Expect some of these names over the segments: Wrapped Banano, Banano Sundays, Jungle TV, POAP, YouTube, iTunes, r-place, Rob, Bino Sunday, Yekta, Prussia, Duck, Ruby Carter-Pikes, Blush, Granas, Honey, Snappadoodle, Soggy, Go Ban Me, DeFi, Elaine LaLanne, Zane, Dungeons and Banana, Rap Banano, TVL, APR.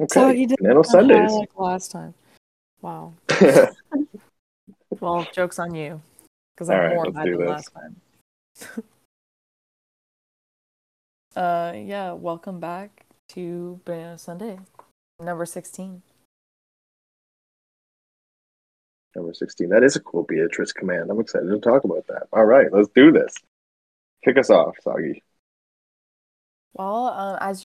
Okay. So you did Banano Sundays like last time. Wow. Well, joke's on you, because I'm more mad than last time. Yeah, welcome back to Bino Sunday, number 16. Number 16. That is a cool Beatrice command. I'm excited to talk about that. All right, let's do this. Kick us off, Soggy. Well, as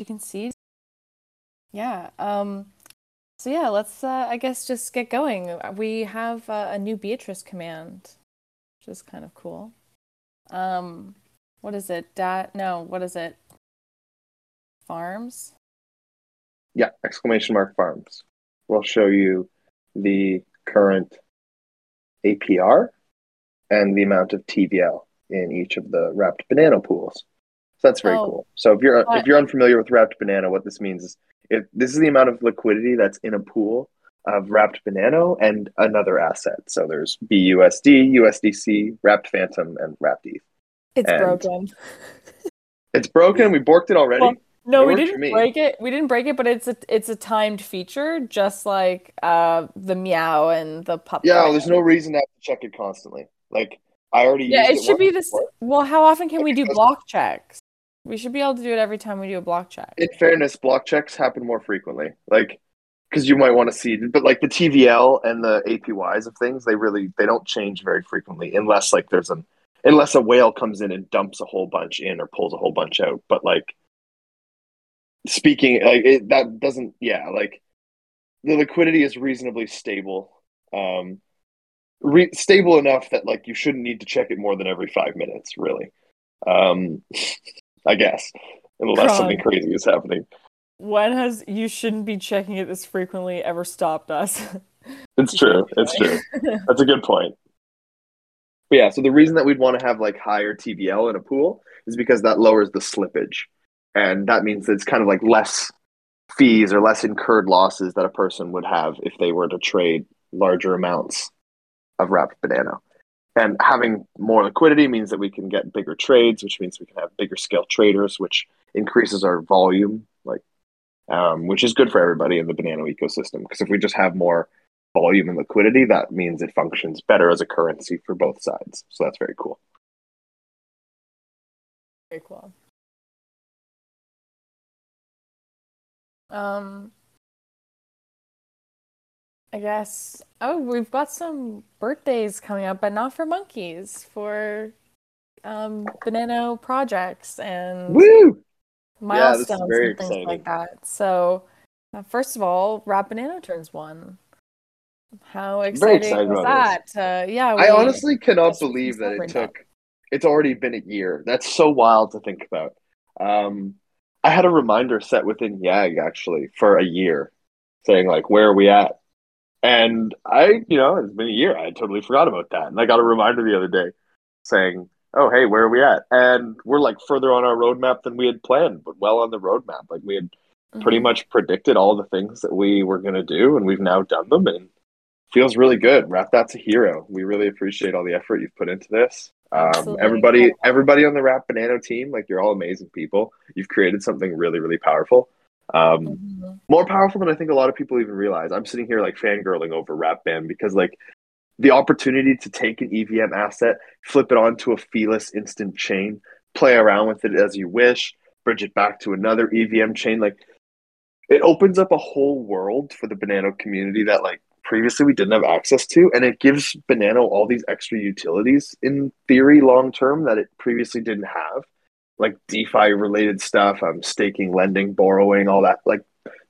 you can see. Yeah. So yeah, let's, I guess, just get going. We have a new Beatrice command, which is kind of cool. What is it? What is it? Farms? Yeah, !farms. We'll show you the current APR and the amount of TVL in each of the Wrapped Banano pools. So that's very cool. So if you're unfamiliar with Wrapped Banano, what this means is if this is the amount of liquidity that's in a pool of Wrapped Banano and another asset. So there's BUSD, USDC, Wrapped Phantom, and Wrapped ETH. It's broken. It's broken. We borked it already. Well, no, we didn't break it. We didn't break it, but it's a timed feature, just like the meow and the pup. Yeah, there's no reason to have to check it constantly. Like I already. Yeah, it should be this. Well, how often can we do block checks? We should be able to do it every time we do a block check. In fairness, block checks happen more frequently. Like, because you might want to see, but like the TVL and the APYs of things, they don't change very frequently unless like unless a whale comes in and dumps a whole bunch in or pulls a whole bunch out. But like, speaking, like that doesn't, yeah, like the liquidity is reasonably stable. Stable enough that like you shouldn't need to check it more than every 5 minutes, really. I guess, unless something crazy is happening. When has "you shouldn't be checking it this frequently" ever stopped us? It's true. It's true. That's a good point. But yeah, so the reason that we'd want to have like higher TVL in a pool is because that lowers the slippage. And that means that it's kind of like less fees or less incurred losses that a person would have if they were to trade larger amounts of Wrapped Banano. And having more liquidity means that we can get bigger trades, which means we can have bigger scale traders, which increases our volume, like, which is good for everybody in the Banano ecosystem. Because if we just have more volume and liquidity, that means it functions better as a currency for both sides. So that's very cool. Very cool. I guess, we've got some birthdays coming up, but not for monkeys, for Banano projects and milestones and things like that. So, first of all, Rap Banano turns 1. How exciting is that? Yeah, I honestly cannot believe that it's already been a year. That's so wild to think about. I had a reminder set within YAG, actually, for a year, saying, like, where are we at? And it's been a year. I totally forgot about that. And I got a reminder the other day saying, oh, hey, where are we at? And we're like further on our roadmap than we had planned, but well on the roadmap. Like we had pretty much predicted all the things that we were going to do, and we've now done them, and it feels really good. Rap, that's a hero. We really appreciate all the effort you've put into this. Everybody on the Rap Banano team, like you're all amazing people. You've created something really, really powerful. More powerful than I think a lot of people even realize. I'm sitting here like fangirling over Rap Ban because like the opportunity to take an EVM asset, flip it onto a feeless instant chain, play around with it as you wish, bridge it back to another EVM chain, like it opens up a whole world for the Banano community that like previously we didn't have access to, and it gives Banano all these extra utilities in theory long term that it previously didn't have. Like DeFi related stuff, staking, lending, borrowing, all that, like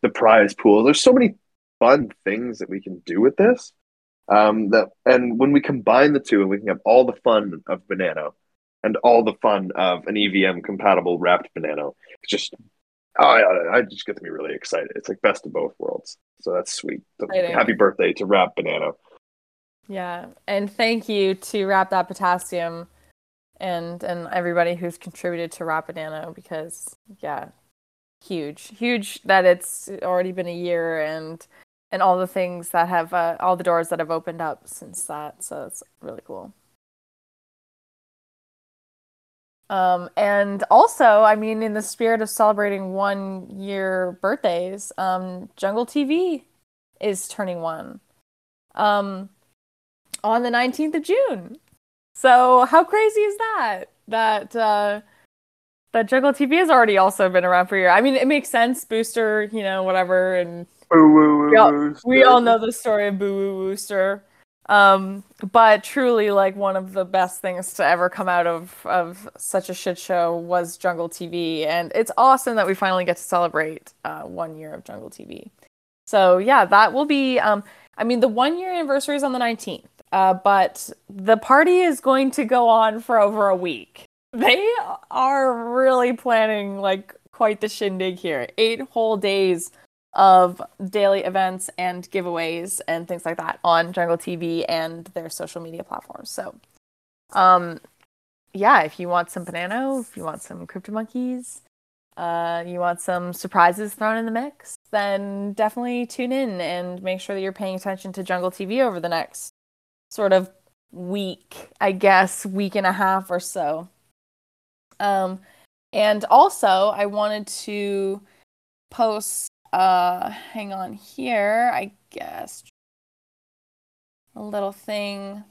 the prize pool. There's so many fun things that we can do with this. And when we combine the two, and we can have all the fun of Banano and all the fun of an EVM compatible wrapped banano. It's just, it just gets me really excited. It's like best of both worlds. So that's sweet. Happy birthday to Wrapped Banano. Yeah, and thank you to Wrap That Potassium and everybody who's contributed to Wrap Banano, because yeah, huge that it's already been a year and all the things that have all the doors that have opened up since that. So it's really cool. And also, I mean, in the spirit of celebrating 1 year birthdays, Jungle TV is turning one on the 19th of June. So how crazy is that? That Jungle TV has already also been around for a year. I mean, it makes sense. Booster, you know, whatever. And we all know the story of Boo Woo Wooster. But truly, like, one of the best things to ever come out of such a shit show was Jungle TV, and it's awesome that we finally get to celebrate 1 year of Jungle TV. So yeah, that will be, I mean, the 1 year anniversary is on the 19th, but the party is going to go on for over a week. They are really planning, like, quite the shindig here. 8 whole days of daily events and giveaways and things like that on Jungle TV and their social media platforms. So, yeah, if you want some Banano, if you want some CryptoMonkeys, you want some surprises thrown in the mix, then definitely tune in and make sure that you're paying attention to Jungle TV over the next sort of week, I guess, week and a half or so. And also, I wanted to post hang on here, I guess, a little thing.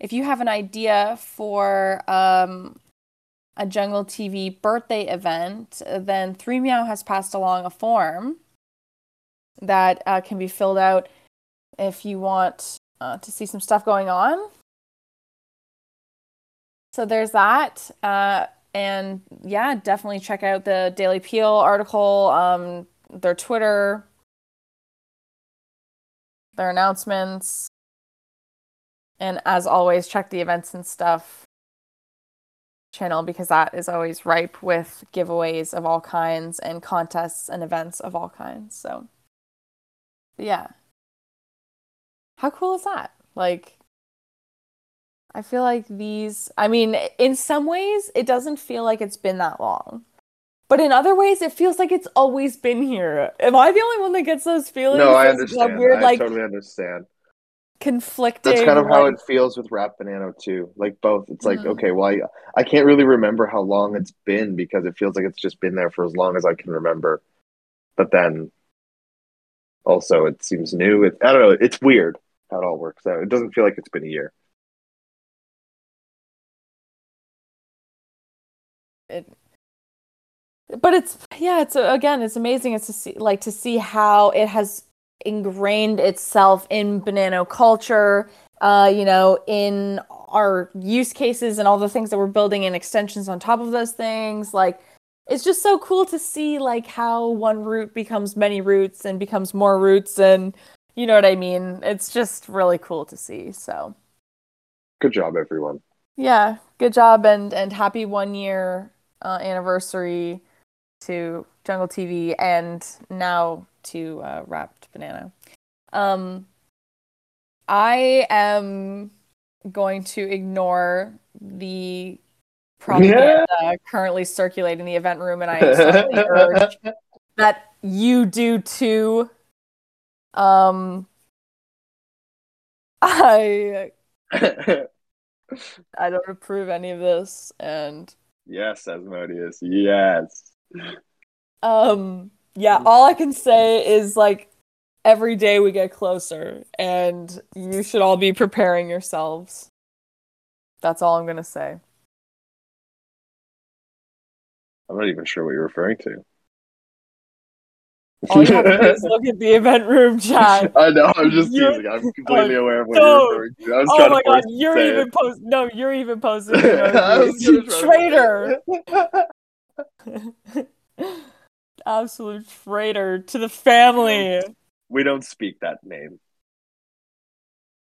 If you have an idea for a Jungle TV birthday event, then 3Meow has passed along a form that can be filled out if you want to see some stuff going on. So there's that. And yeah, definitely check out the Daily Peel article, their Twitter, their announcements, and as always, check the Events and Stuff channel, because that is always ripe with giveaways of all kinds and contests and events of all kinds. So yeah, how cool is that? Like, I feel like these, I mean, in some ways, it doesn't feel like it's been that long. But in other ways, it feels like it's always been here. Am I the only one that gets those feelings? No, I understand. Weird, like, I totally understand. Conflicting. That's kind of how it feels with Wrapped Banano, too. Like, both. It's like, okay, well, I can't really remember how long it's been, because it feels like it's just been there for as long as I can remember. But then, also, it seems new. I don't know. It's weird how it all works out. It doesn't feel like it's been a year. It's amazing. It's to see how it has ingrained itself in Banano culture, in our use cases and all the things that we're building and extensions on top of those things. Like, it's just so cool to see, like, how one root becomes many roots and becomes more roots, and you know what I mean? It's just really cool to see. So good job, everyone. Yeah, good job, and happy 1 year anniversary to Jungle TV, and now to Wrapped Banano. I am going to ignore the propaganda currently circulating the event room, and I strongly urge that you do too. I don't approve any of this, and yes, Asmodeus, yes. Yeah, all I can say is, like, every day we get closer, and you should all be preparing yourselves. That's all I'm gonna say. I'm not even sure what you're referring to. All you have to do is look at the event room chat. I know, I'm just teasing. I'm completely aware of what you're referring to. I was trying to force it. Oh my god, you're even posting. You traitor. Absolute traitor to the family. We don't speak that name.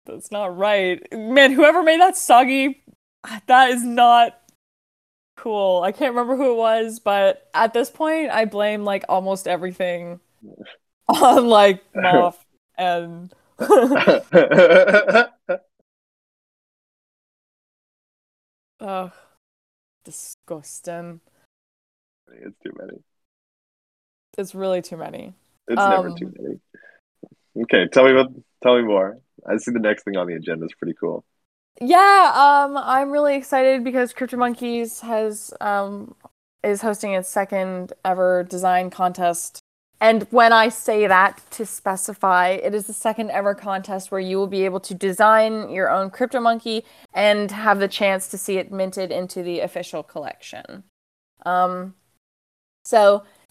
That's not right. Man, whoever made that Soggy That is not cool. I can't remember who it was, but at this point, I blame like almost everything on like Moth and. Oh, disgusting. It's too many. It's really too many. It's never too many. Okay, tell me more. I see the next thing on the agenda is pretty cool. Yeah, I'm really excited because CryptoMonkeys is hosting its second ever design contest. And when I say that, to specify, it is the second ever contest where you will be able to design your own CryptoMonkey and have the chance to see it minted into the official collection. So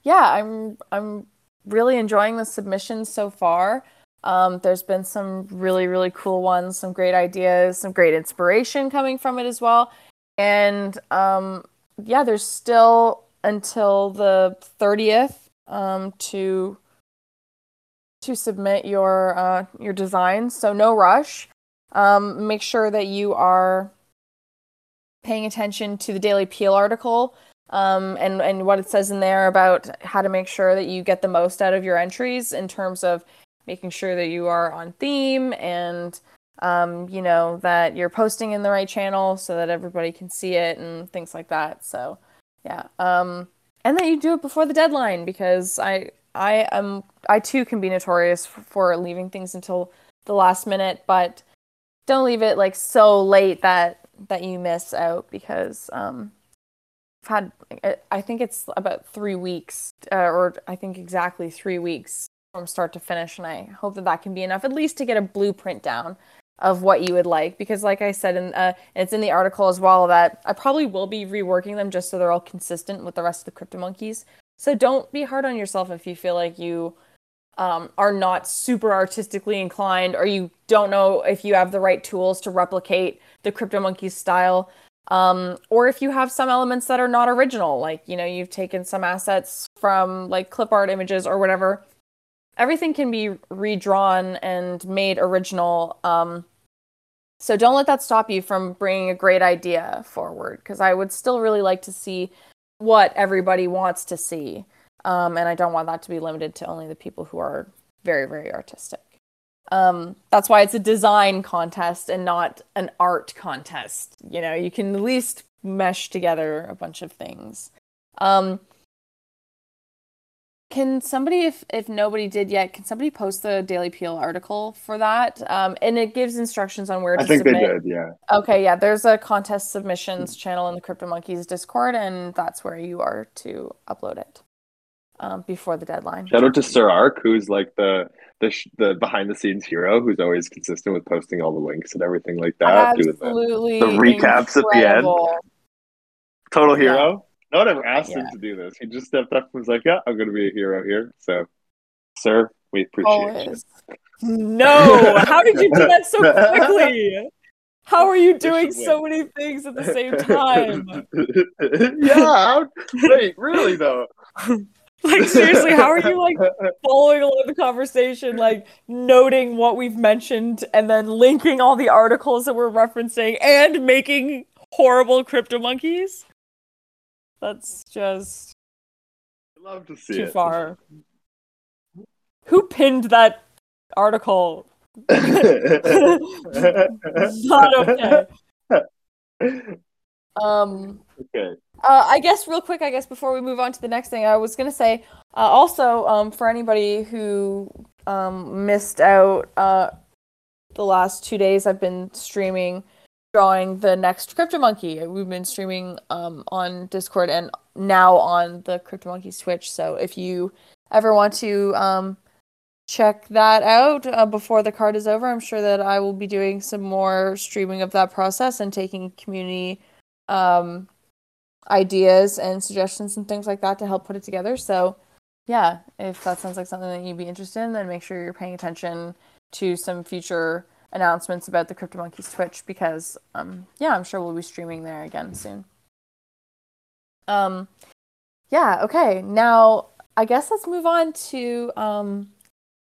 yeah, I'm really enjoying the submissions so far. There's been some really, really cool ones, some great ideas, some great inspiration coming from it as well. And yeah, there's still until the 30th to submit your designs. So no rush. Make sure that you are paying attention to the Daily Peel article and what it says in there about how to make sure that you get the most out of your entries in terms of making sure that you are on theme and, you know, that you're posting in the right channel so that everybody can see it and things like that. So, yeah. And that you do it before the deadline, because I too can be notorious for leaving things until the last minute, but don't leave it like so late that you miss out, because I think it's about 3 weeks, or I think exactly 3 weeks from start to finish, and I hope that can be enough at least to get a blueprint down of what you would like, because like I said, and it's in the article as well, that I probably will be reworking them just so they're all consistent with the rest of the CryptoMonkeys. So don't be hard on yourself if you feel like you are not super artistically inclined, or you don't know if you have the right tools to replicate the CryptoMonkeys style, or if you have some elements that are not original, like, you know, you've taken some assets from like clip art images or whatever. Everything can be redrawn and made original. So don't let that stop you from bringing a great idea forward, because I would still really like to see what everybody wants to see. And I don't want that to be limited to only the people who are very, very artistic. That's why it's a design contest and not an art contest. You know, you can at least mesh together a bunch of things. Can somebody, if nobody did yet, can somebody post the Daily Peel article for that? And it gives instructions on where to submit. I think they did, yeah. Okay, yeah. There's a contest submissions channel in the CryptoMonkeys Discord, and that's where you are to upload it before the deadline. Shout out to Sir Ark, who's like the behind-the-scenes hero, who's always consistent with posting all the links and everything like that. Absolutely, doing the recaps incredible. At the end. Total hero. Yeah. No one ever asked him to do this. He just stepped up and was like, yeah, I'm going to be a hero here. So, sir, we appreciate you. No! How did you do that so quickly? How are you doing so many things at the same time? Yeah! Wait, really, though? Like, seriously, how are you, like, following along the conversation, like, noting what we've mentioned, and then linking all the articles that we're referencing, and making horrible CryptoMonkeys? That's just love to see too it. Far. Who pinned that article? Not okay. Okay. I guess real quick, before we move on to the next thing, I was going to say, also, for anybody who missed out the last 2 days, I've been streaming drawing the next CryptoMonkey. We've been streaming on Discord and now on the CryptoMonkeys Twitch. So if you ever want to check that out before the card is over, I'm sure that I will be doing some more streaming of that process and taking community ideas and suggestions and things like that to help put it together. So yeah, if that sounds like something that you'd be interested in, then make sure you're paying attention to some future announcements about the CryptoMonkeys Twitch, because yeah, I'm sure we'll be streaming there again soon. Yeah, okay. Now I guess let's move on to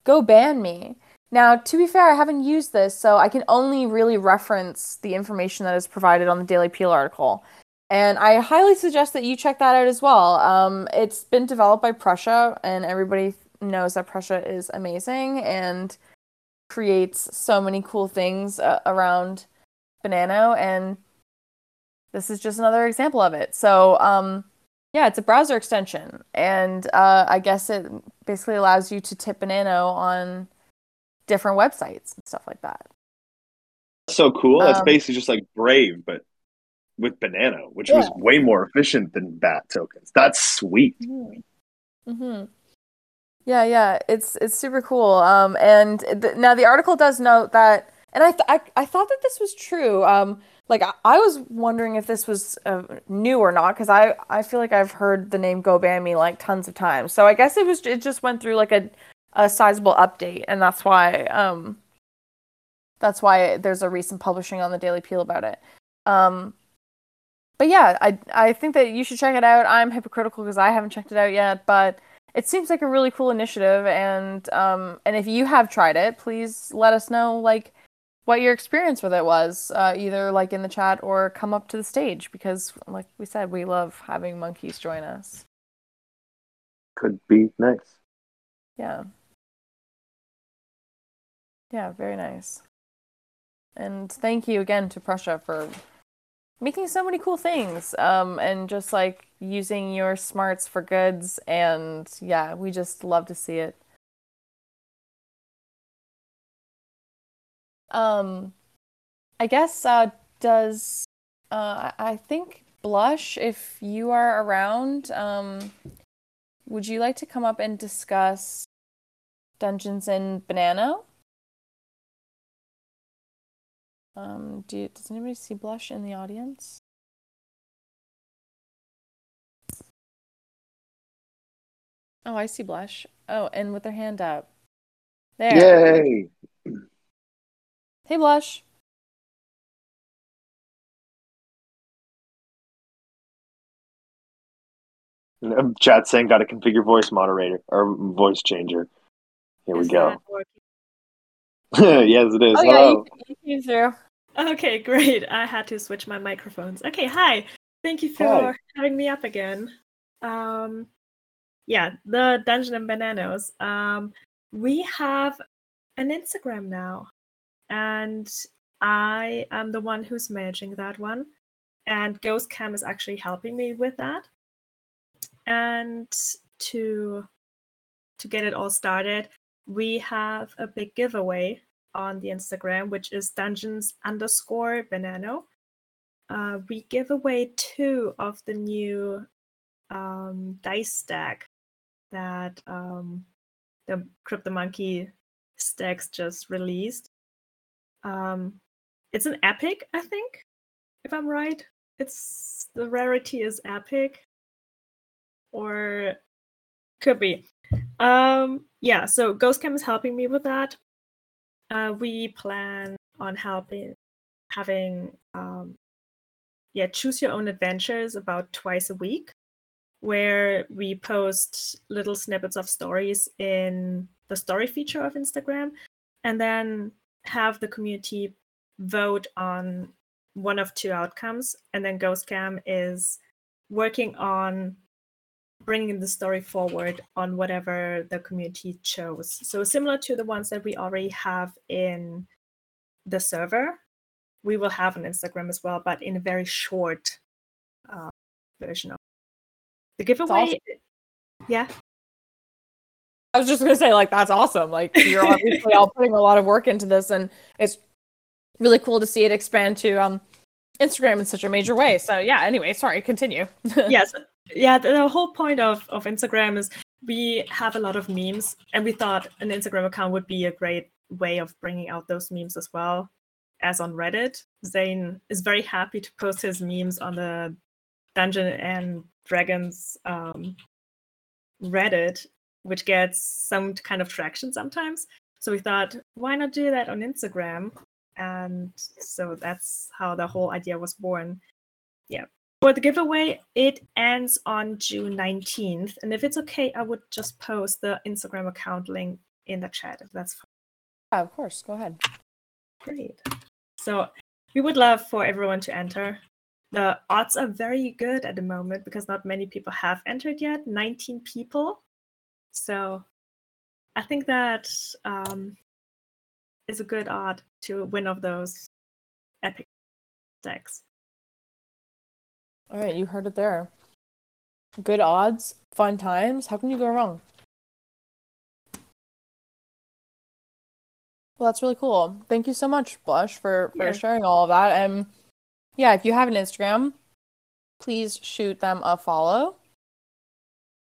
Go Ban Me. Now, to be fair, I haven't used this, so I can only really reference the information that is provided on the Daily Peel article. And I highly suggest that you check that out as well. It's been developed by Prussia, and everybody knows that Prussia is amazing and creates so many cool things around Banano, and this is just another example of it. So, yeah, it's a browser extension, and I guess it basically allows you to tip Banano on different websites and stuff like that. That's so cool. That's basically just like Brave, but with Banano, which was way more efficient than BAT tokens. That's sweet. Mm-hmm. Yeah, it's super cool. And now the article does note that, and I thought that this was true. Like I was wondering if this was new or not, because I feel like I've heard the name Go Ban Me like tons of times. So I guess it just went through like a sizable update, and that's why there's a recent publishing on the Daily Peel about it. But yeah, I think that you should check it out. I'm hypocritical because I haven't checked it out yet, but it seems like a really cool initiative, and if you have tried it, please let us know like what your experience with it was, either like in the chat or come up to the stage, because like we said, we love having monkeys join us. Could be nice. Yeah, very nice. And thank you again to Prussia for making so many cool things, and just like using your smarts for goods, and yeah, we just love to see it. I guess I think Blush, if you are around, would you like to come up and discuss Dungeons and Banana? Does anybody see Blush in the audience? Oh, I see Blush. Oh, and with their hand up. There. Yay! Hey, Blush. Chat saying got to configure voice moderator or voice changer. Here we go. Yes, it is. Oh, hello. Yeah, you through. Okay, great. I had to switch my microphones. Okay, hi. Thank you for having me up again. Yeah, the Dungeons and Bananas. We have an Instagram now, and I am the one who's managing that one. And Ghost Cam is actually helping me with that. And to get it all started, we have a big giveaway on the Instagram, which is Dungeons_Banano. We give away 2 of the new dice stack that the CryptoMonkey stacks just released. It's an epic, I think, if I'm right. It's the rarity is epic, or could be. Yeah, so Ghost Cam is helping me with that. We plan on having choose your own adventures about twice a week, where we post little snippets of stories in the story feature of Instagram, and then have the community vote on one of 2 outcomes. And then Ghost Cam is working on bringing the story forward on whatever the community chose. So similar to the ones that we already have in the server, we will have on Instagram as well, but in a very short version of the giveaway. Awesome. Yeah. I was just going to say, like, that's awesome. Like, you're obviously all putting a lot of work into this, and it's really cool to see it expand to Instagram in such a major way. So, yeah, anyway, sorry, continue. Yes. Yeah, the whole point of Instagram is we have a lot of memes, and we thought an Instagram account would be a great way of bringing out those memes, as well as on Reddit. Zane is very happy to post his memes on the Dungeons and Dragons Reddit, which gets some kind of traction sometimes. So we thought, why not do that on Instagram? And so that's how the whole idea was born. Yeah. For the giveaway, it ends on June 19th. And if it's okay, I would just post the Instagram account link in the chat, if that's fine. Yeah, of course. Go ahead. Great. So we would love for everyone to enter. The odds are very good at the moment because not many people have entered yet. 19 people. So I think that is a good odd to win of those epic decks. All right, you heard it there. Good odds, fun times. How can you go wrong? Well, that's really cool. Thank you so much, Blush, for sharing all of that. And yeah, if you have an Instagram, please shoot them a follow.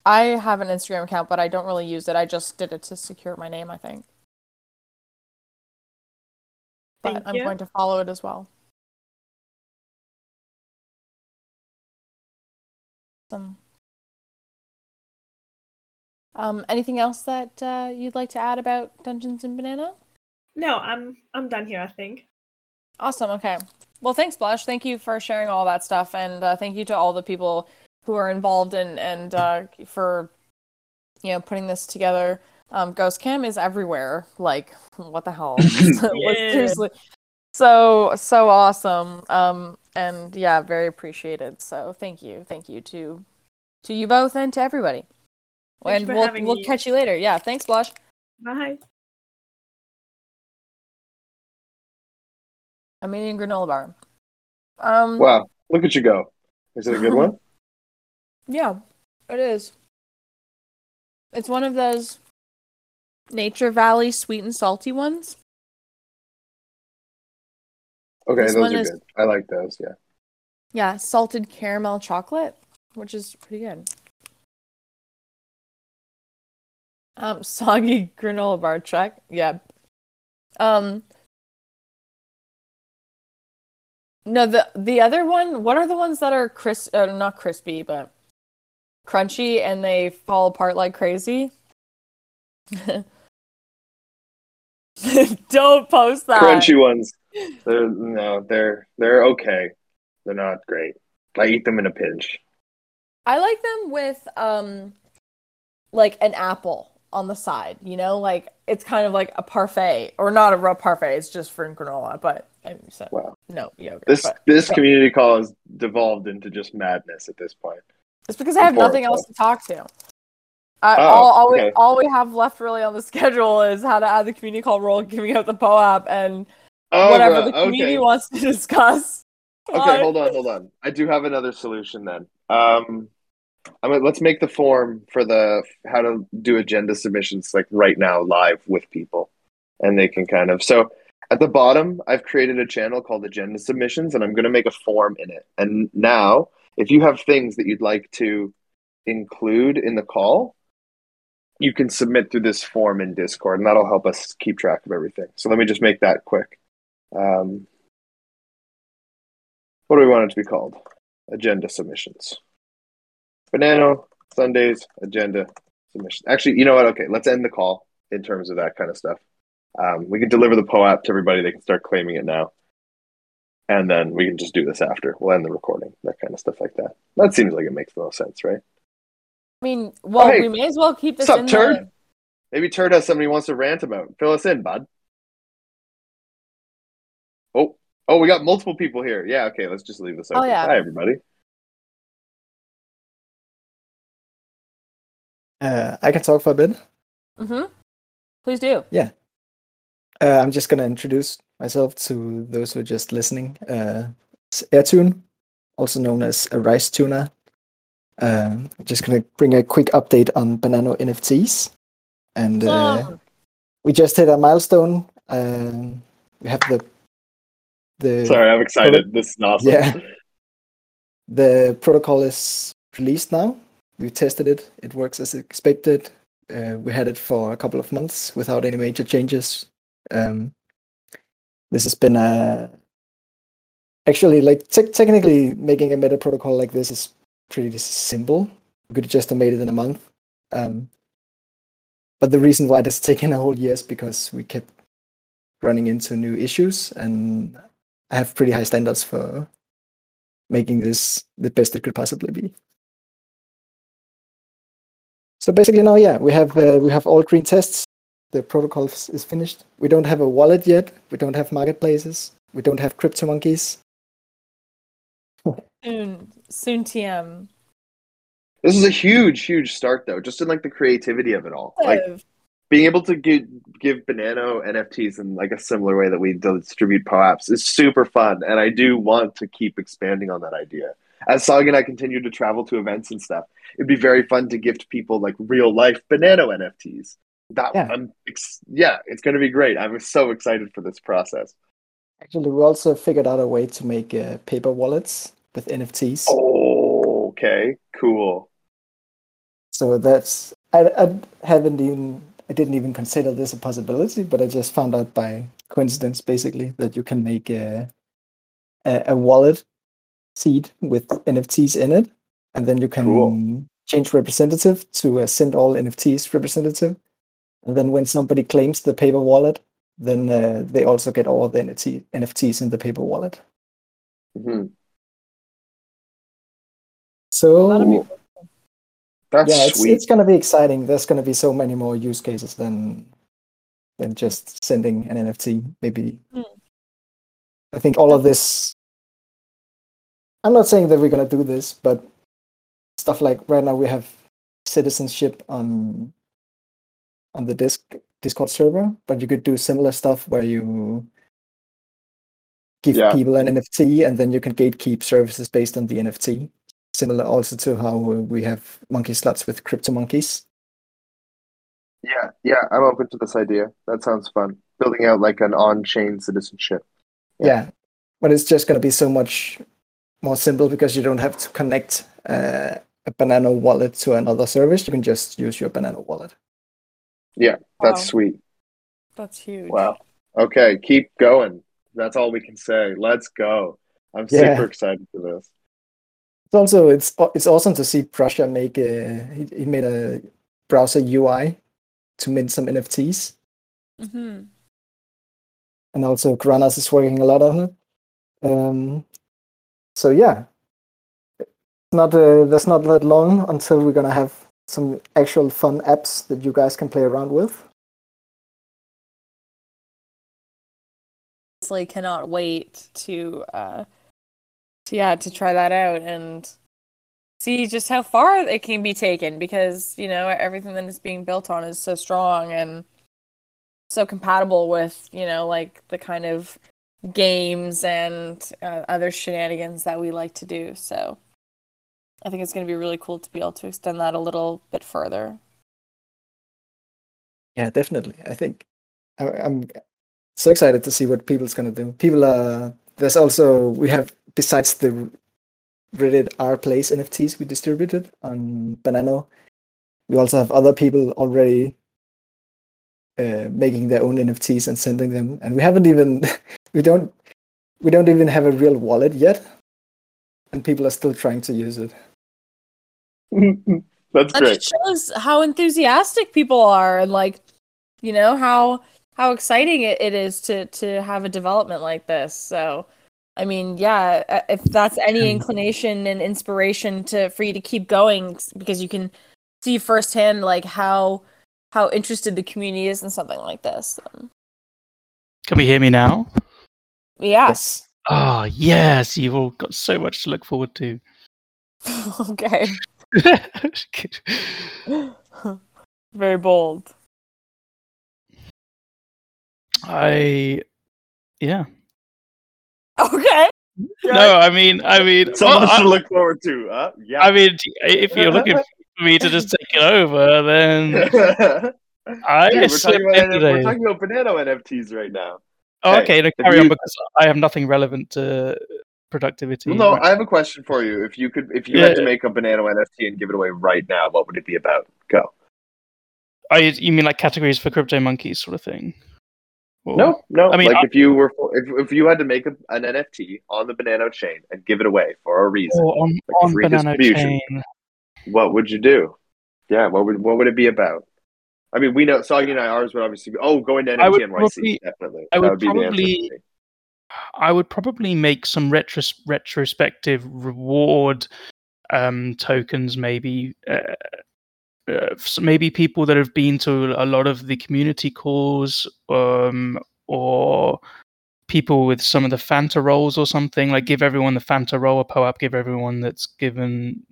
I have an Instagram account, but I don't really use it. I just did it to secure my name, I think. But I'm going to follow it as well. Awesome. Anything else that you'd like to add about Dungeons and Banana? No, I'm done here, I think. Awesome, okay. Well, thanks, Blush. Thank you for sharing all that stuff, and thank you to all the people who are involved and for, you know, putting this together. Ghost Cam is everywhere. Like, what the hell? Seriously, so awesome. And yeah, very appreciated. So thank you to you both and to everybody. Thanks and we'll catch you later. Yeah, thanks, Blush. Bye. I'm eating granola bar. Wow, look at you go. Is it a good one? Yeah, it is. It's one of those Nature Valley sweet and salty ones. Okay, this those are good. I like those, yeah. Yeah, salted caramel chocolate, which is pretty good. Soggy granola bar check. Yeah. No, the other one, what are the ones that are not crispy, but crunchy and they fall apart like crazy? Don't post that. Crunchy ones. They're okay. They're not great. I eat them in a pinch. I like them with like an apple on the side, you know? Like it's kind of like a parfait, or not a real parfait, it's just fruit and granola, but so, wow. No yogurt. This community call has devolved into just madness at this point. It's because I have nothing else to talk to. All we have left really on the schedule is how to add the community call role, giving out the POAP, and whatever the community wants to discuss. Okay, hold on. I do have another solution then. Let's make the form for the how to do agenda submissions like right now live with people, and they can kind of so. At the bottom, I've created a channel called Agenda Submissions, and I'm going to make a form in it. And now, if you have things that you'd like to include in the call, you can submit through this form in Discord, and that'll help us keep track of everything. So let me just make that quick. What do we want it to be called? Agenda Submissions. Banano, Sundays, Agenda Submissions. Actually, you know what? Okay, let's end the call in terms of that kind of stuff. We can deliver the POAP to everybody. They can start claiming it now. And then we can just do this after. We'll end the recording, that kind of stuff like that. That seems like it makes the most sense, right? I mean, well, we may as well keep this in there. What's up, Turd? Maybe Turd has something he wants to rant about. Fill us in, bud. Oh, we got multiple people here. Yeah, okay, let's just leave this open. Oh, yeah. Hi, everybody. I can talk for a bit. Mm-hmm. Please do. Yeah. I'm just going to introduce myself to those who are just listening. Airtune, also known as a rice tuner. Just going to bring a quick update on Banano NFTs. And we just hit a milestone. We have the Sorry, I'm excited. This is awesome. Yeah. The protocol is released now. We tested it. It works as expected. We had it for a couple of months without any major changes. This has been actually like technically making a meta protocol like this is pretty simple. We could have just made it in a month, but the reason why it's taken a whole year is because we kept running into new issues, and I have pretty high standards for making this the best it could possibly be. So basically now, yeah, we have all green tests. the protocol is finished. We don't have a wallet yet. We don't have marketplaces. We don't have CryptoMonkeys. Soon TM. This is a huge, huge start, though, just in, like, the creativity of it all. Like, being able to give Banano NFTs in, like, a similar way that we distribute POAPs is super fun, and I do want to keep expanding on that idea. As Soggy and I continue to travel to events and stuff, it'd be very fun to gift people, like, real-life Banano NFTs. Yeah, it's going to be great. I'm so excited for this process. Actually, we also figured out a way to make paper wallets with NFTs. Oh, okay. Cool. So that's, I didn't even consider this a possibility, but I just found out by coincidence, basically, that you can make a wallet seed with NFTs in it, and then you can change representative to a send all NFTs representative, and then when somebody claims the paper wallet, then they also get all the NFTs in the paper wallet. Mm-hmm. So. That's sweet. It's going to be exciting. There's going to be so many more use cases than just sending an NFT, maybe. Mm. I think all of this, I'm not saying that we're going to do this, but stuff like right now we have citizenship on the Discord server, but you could do similar stuff where you give people an NFT and then you can gatekeep services based on the NFT. Similar also to how we have monkey slots with CryptoMonkeys. Yeah, I'm open to this idea. That sounds fun. Building out like an on-chain citizenship. Yeah, but it's just going to be so much more simple because you don't have to connect a Banano wallet to another service. You can just use your Banano wallet. Yeah, that's sweet. That's huge. Wow. Okay, keep going. That's all we can say. Let's go. I'm super excited for this. Also, it's awesome to see Prussia make he made a browser UI to mint some NFTs. Mm-hmm. And also Granas is working a lot on it. So yeah, that's not that long until we're gonna have some actual fun apps that you guys can play around with. Honestly, cannot wait to. To try that out and see just how far it can be taken because, you know, everything that it's being built on is so strong and so compatible with, you know, like the kind of games and other shenanigans that we like to do. So I think it's going to be really cool to be able to extend that a little bit further. Yeah, definitely. I think I'm so excited to see what people's going to do. There's also, we have, besides the Reddit R-Place NFTs we distributed on Banano, we also have other people already making their own NFTs and sending them. And we haven't even, we don't even have a real wallet yet. And people are still trying to use it. That's great. That shows how enthusiastic people are and like, you know, how exciting it is to have a development like this. So, I mean, yeah, if that's any inclination and inspiration for you to keep going, because you can see firsthand like how interested the community is in something like this. Can we hear me now? Yes. Oh, yes. You've all got so much to look forward to. Okay. Very bold. Okay. No, I mean, so much to look forward to. Yeah. I mean, if you're looking for me to just take it over, then we're talking about Banano NFTs right now. Oh, okay. No, carry on because I have nothing relevant to productivity. Well, no, right. I have a question for you. If you had to make a Banano NFT and give it away right now, what would it be about? Go. You mean like categories for CryptoMonkeys sort of thing? Or, no. I mean, like if you had to make an NFT on the Banano chain and give it away for a reason, or on free Banano distribution, what would you do? Yeah, what would it be about? I mean, we know Soggy and I, ours would obviously be going to NFT NYC definitely. I would probably make some retrospective reward tokens, maybe maybe people that have been to a lot of the community calls, or people with some of the Fanta rolls or something. Like, give everyone the Fanta roll, or POAP, give everyone that's been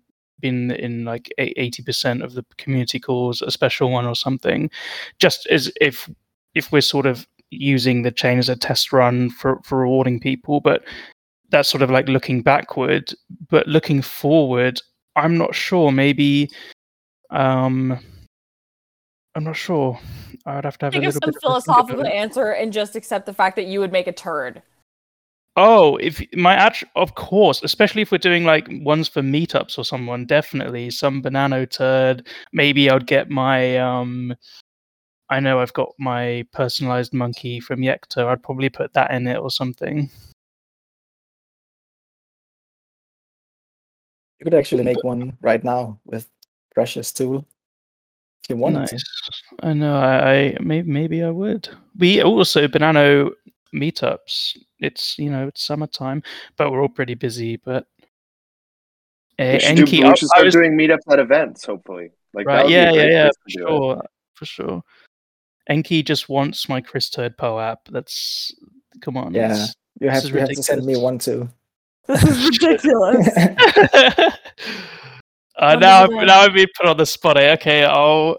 in like 80% of the community calls a special one or something, just as if we're sort of using the chain as a test run for rewarding people. But that's sort of like looking backward. But looking forward, I'm not sure. Maybe I'm not sure. I'd have to have a little bit of philosophical answer and just accept the fact that you would make a turd. Oh, of course, especially if we're doing like ones for meetups or someone, definitely some Banano turd. Maybe I'd get my I know I've got my personalized monkey from Yekta. I'd probably put that in it or something. You could actually make one right now with Precious tool. You want nice. I know. I maybe I would. We also Banano meetups. It's it's summertime, but we're all pretty busy. But Enki, we should start doing meetups at events. Hopefully, for sure. Enki just wants my Chris Turd POAP. That's come on. Yeah, you have to send me one too. This is ridiculous. Now I've been put on the spot. Okay, I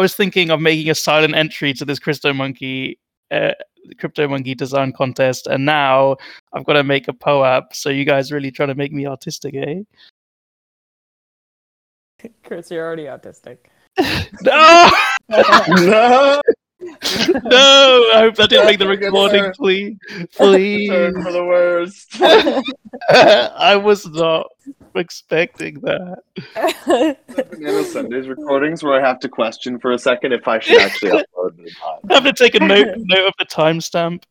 was thinking of making a silent entry to this CryptoMonkey design contest, and now I've got to make a POAP. So you guys really trying to make me autistic, eh? Chris, you're already autistic. No, no. No, I hope that didn't make the recording, please. Turn for the worst. I was not expecting that. Banana Sunday's recordings where I have to question for a second if I should actually upload the time. I have to take a note of the timestamp.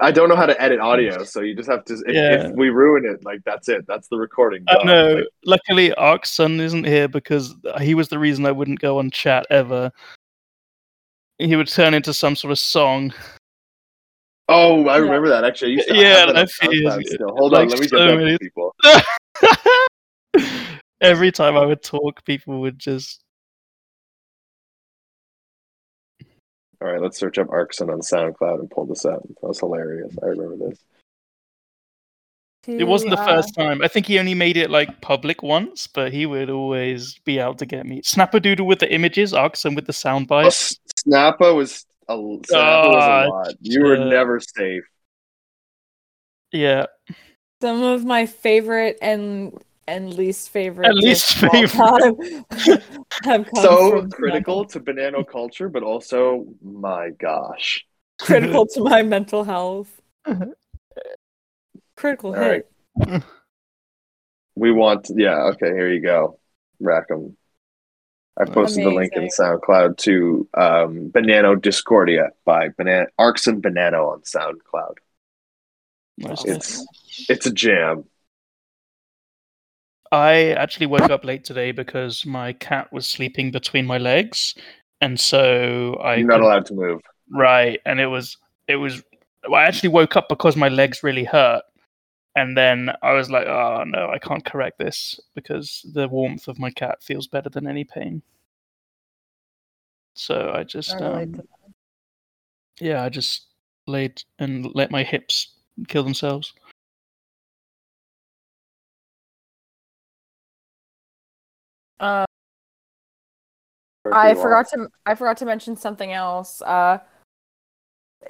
I don't know how to edit audio, so you just have to. If we ruin it, like that's it. That's the recording. No, luckily Arkson isn't here because he was the reason I wouldn't go on chat ever. He would turn into some sort of song. Oh, I remember that actually. Hold on, let me get back to people. Every time I would talk, people would just. All right, let's search up Arkson on SoundCloud and pull this up. That was hilarious. I remember this. It wasn't the first time. I think he only made it like public once, but he would always be out to get me. Snappadoodle with the images, Arkson with the sound bites. Oh, Snappa was a lot. You were never safe. Yeah. Some of my favorite and least favorite. At least favorite. So critical to Banano culture, but also, my gosh. Critical to my mental health. Critical hit. Right. Here you go. Rack 'em. I posted the link in SoundCloud to Banano Discordia by Arkson Banano on SoundCloud. Nice. It's a jam. I actually woke up late today because my cat was sleeping between my legs, and so you're not allowed to move. Right, and it was. I actually woke up because my legs really hurt. And then I was like, oh, no, I can't correct this because the warmth of my cat feels better than any pain. So I just, I just laid and let my hips kill themselves. I forgot to mention something else.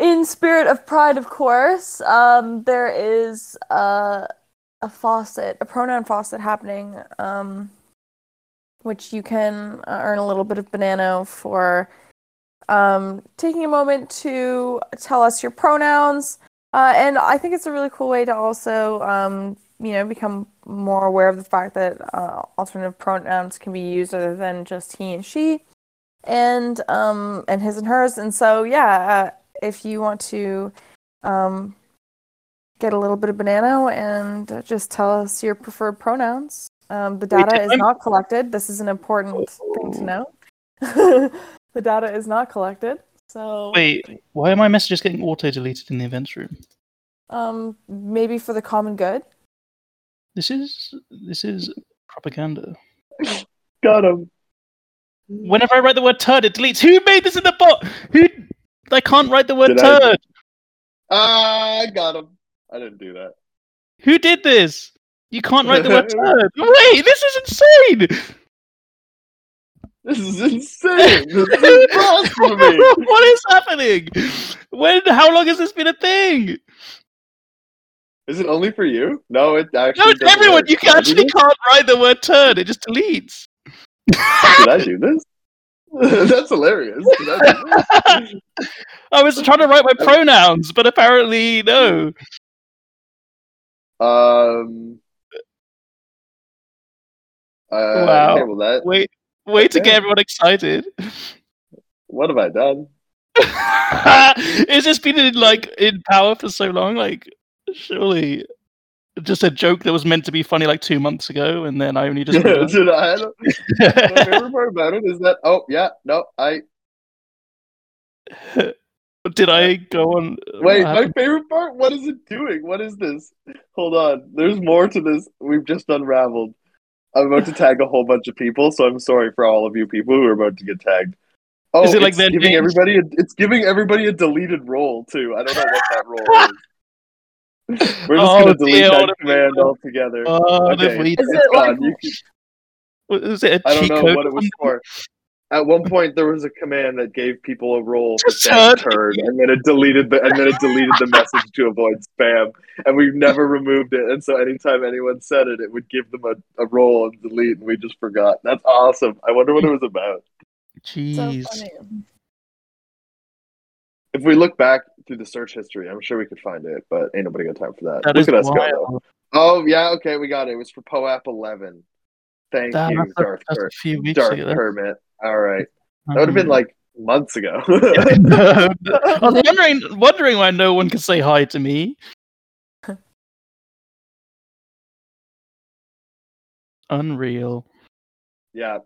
In spirit of pride, of course, there is a pronoun faucet happening, which you can earn a little bit of Banano for taking a moment to tell us your pronouns. And I think it's a really cool way to also, become more aware of the fact that alternative pronouns can be used other than just he and she, and his and hers. And so, if you want to get a little bit of Banano and just tell us your preferred pronouns. The data is not collected. This is an important thing to know. The data is not collected. So wait, why are my messages getting auto-deleted in the events room? Maybe for the common good. This is propaganda. Got him. Whenever I write the word turd, it deletes. Who made this in the bot? Who? I can't write the word turd. I got him. I didn't do that. Who did this? You can't write the word turd. Wait, this is insane. This is insane. This is blasphemy. What is happening? When? How long has this been a thing? Is it only for you? No, it actually. No, it's everyone. You can't write the word turd. It just deletes. Did I do this? That's hilarious. I was trying to write my pronouns, but apparently no. Wow. Okay, well that... Way to get everyone excited. What have I done? It's just been in power for so long. Like, surely, just a joke that was meant to be funny like 2 months ago, and then I only just. My favorite part about it is that. Oh yeah, no, I. Did I go on? Wait, my favorite part. What is it doing? What is this? Hold on, there's more to this. We've just unraveled. I'm about to tag a whole bunch of people, so I'm sorry for all of you people who are about to get tagged. Oh, is it like that giving everybody? It's giving everybody a deleted role too. I don't know what that role is. We're just gonna delete that command altogether. Okay. Is it a cheat code? I don't know what it was for. At one point, there was a command that gave people a role for saying turd, and then it deleted the message to avoid spam. And we've never removed it. And so anytime anyone said it, it would give them a role and delete, and we just forgot. That's awesome. I wonder what it was about. Jeez. So funny. If we look back through the search history, I'm sure we could find it, but ain't nobody got time for that. Look at us go. Oh yeah, okay, we got it. It was for POAP 11. Thank you, Darth Kermit. All right. That would have been like months ago. I was wondering why no one could say hi to me. Unreal. Yeah.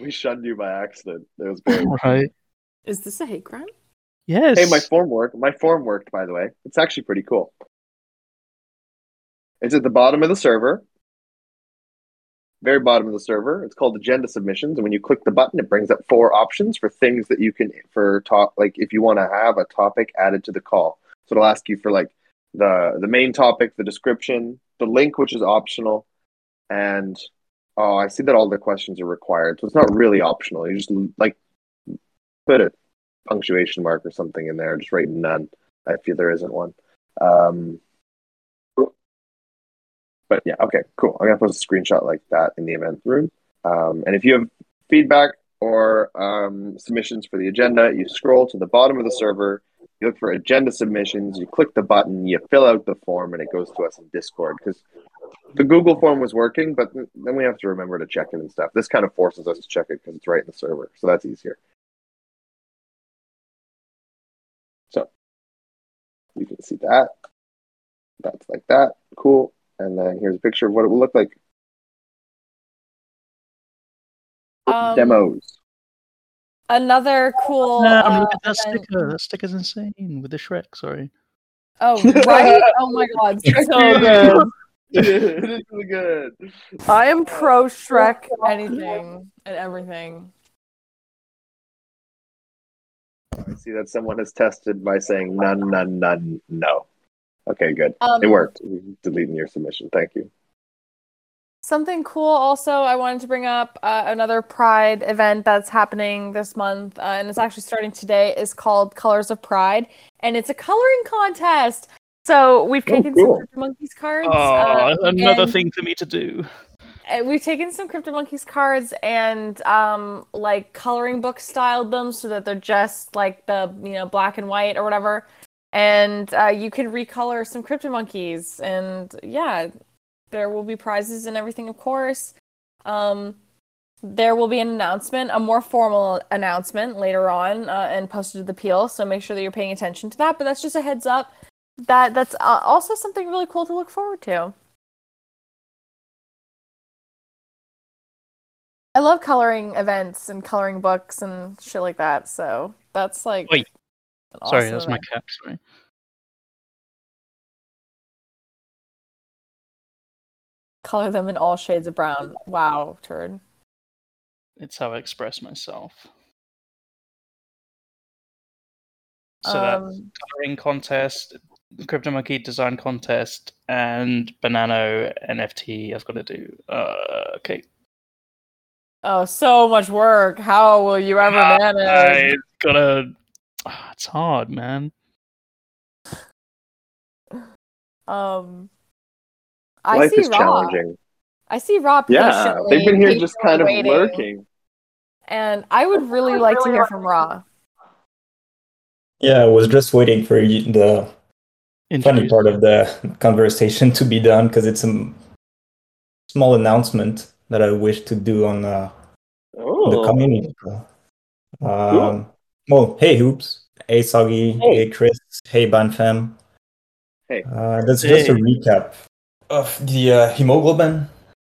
We shunned you by accident. It was great. Right. Is this a hate crime? Yes. Hey, my form worked, by the way. It's actually pretty cool. It's at the bottom of the server. Very bottom of the server. It's called Agenda Submissions, and when you click the button, it brings up 4 options for things that you can if you want to have a topic added to the call. So it'll ask you for like the main topic, the description, the link, which is optional, and I see that all the questions are required. So it's not really optional. You just like put it. Punctuation mark or something in there. Just write none. I feel there isn't one. But yeah, okay, cool. I'm going to post a screenshot like that in the event room. And if you have feedback or submissions for the agenda, you scroll to the bottom of the server, you look for agenda submissions, you click the button, you fill out the form, and it goes to us in Discord. Because the Google form was working, but then we have to remember to check it and stuff. This kind of forces us to check it because it's right in the server. So that's easier. You can see that. That's like that. Cool. And then here's a picture of what it will look like. Demos. Another cool... No, I'm looking at that sticker. That sticker's insane. With the Shrek, sorry. Oh, right? Oh my god. So good. This is good. I am pro Shrek anything and everything. I see that someone has tested by saying none, no. Okay, good. It worked. Deleting your submission. Thank you. Something cool also I wanted to bring up, another Pride event that's happening this month, and it's actually starting today, is called Colors of Pride, and it's a coloring contest. So we've taken some CryptoMonkeys cards. Another thing for me to do. We've taken some CryptoMonkeys cards and coloring book styled them so that they're just like the black and white or whatever, and you can recolor some CryptoMonkeys, and yeah, there will be prizes and everything, of course. There will be an announcement, a more formal announcement later on, and posted to the Peel, so make sure that you're paying attention to that. But that's just a heads up. That's also something really cool to look forward to. I love coloring events and coloring books and shit like that, so that's like... Wait. Awesome sorry, that's my cap, sorry. Color them in all shades of brown. Wow, turd. It's how I express myself. So that's coloring contest, CryptoMonkey design contest, and Banano NFT. I've got to do okay. Oh, so much work. How will you ever manage? It's hard, man. Life is challenging. I see Rob. Yeah, they've been here just kind of lurking. And I would really like to hear from Rob. Yeah, I was just waiting for the funny part of the conversation to be done because it's a small announcement that I wish to do on the community. Well, hey Hoops, hey Soggy, hey Chris, hey Banfam. Hey. That's just a recap of the hemoglobin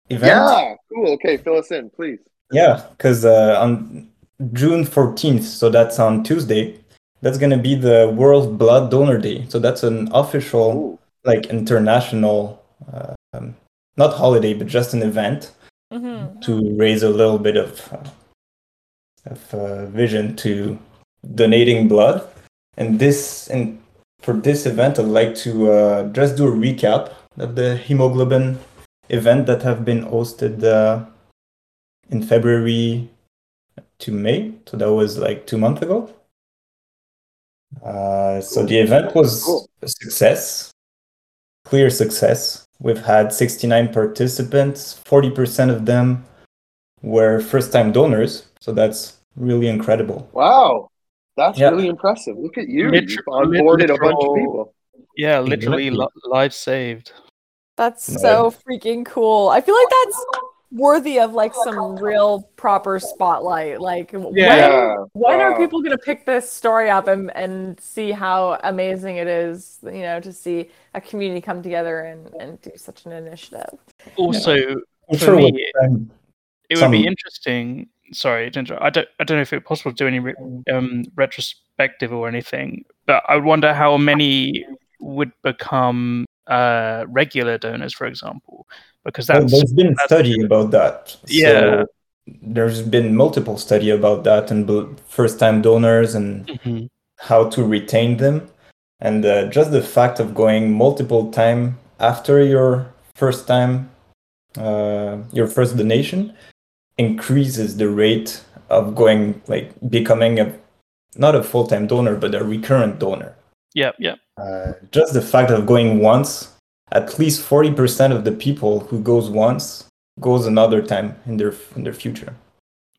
event. Yeah, cool. Okay, fill us in, please. Yeah, because on June 14th, so that's on Tuesday, that's going to be the World Blood Donor Day. So that's an official, like, international, not holiday, but just an event to raise a little bit of vision to donating blood. And for this event, I'd like to just do a recap of the hemoglobin event that have been hosted in February to May. So that was like 2 months ago. So the event was a success, clear success. We've had 69 participants, 40% of them were first-time donors. So that's really incredible. Wow. That's really impressive. Look at you. You've onboarded a bunch of people. Yeah, literally lives saved. That's so freaking cool. I feel like that's worthy of like some real proper spotlight. Like, when are people going to pick this story up and see how amazing it is, you know, to see a community come together and do such an initiative? Also, for me, it would be interesting. Sorry, Ginger. I don't know if it's possible to do any retrospective or anything, but I wonder how many would become regular donors, for example, because there's been a study about that. Yeah, so there's been multiple study about that and first-time donors and how to retain them, and just the fact of going multiple time after your first donation increases the rate of going becoming not a full-time donor but a recurrent donor. Just the fact of going once, at least 40% of the people who goes once goes another time in their future.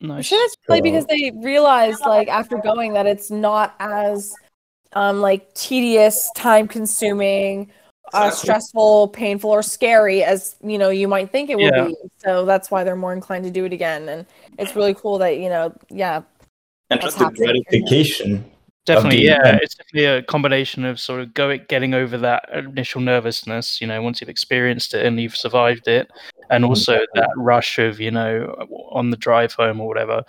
Nice. I'm sure that's probably because they realized after going that it's not as tedious, time-consuming, stressful, painful, or scary as you might think it would be. So that's why they're more inclined to do it again, and it's really cool that and just the gratification. Definitely, it's definitely a combination of sort of getting over that initial nervousness. Once you've experienced it and you've survived it, and also that rush of on the drive home or whatever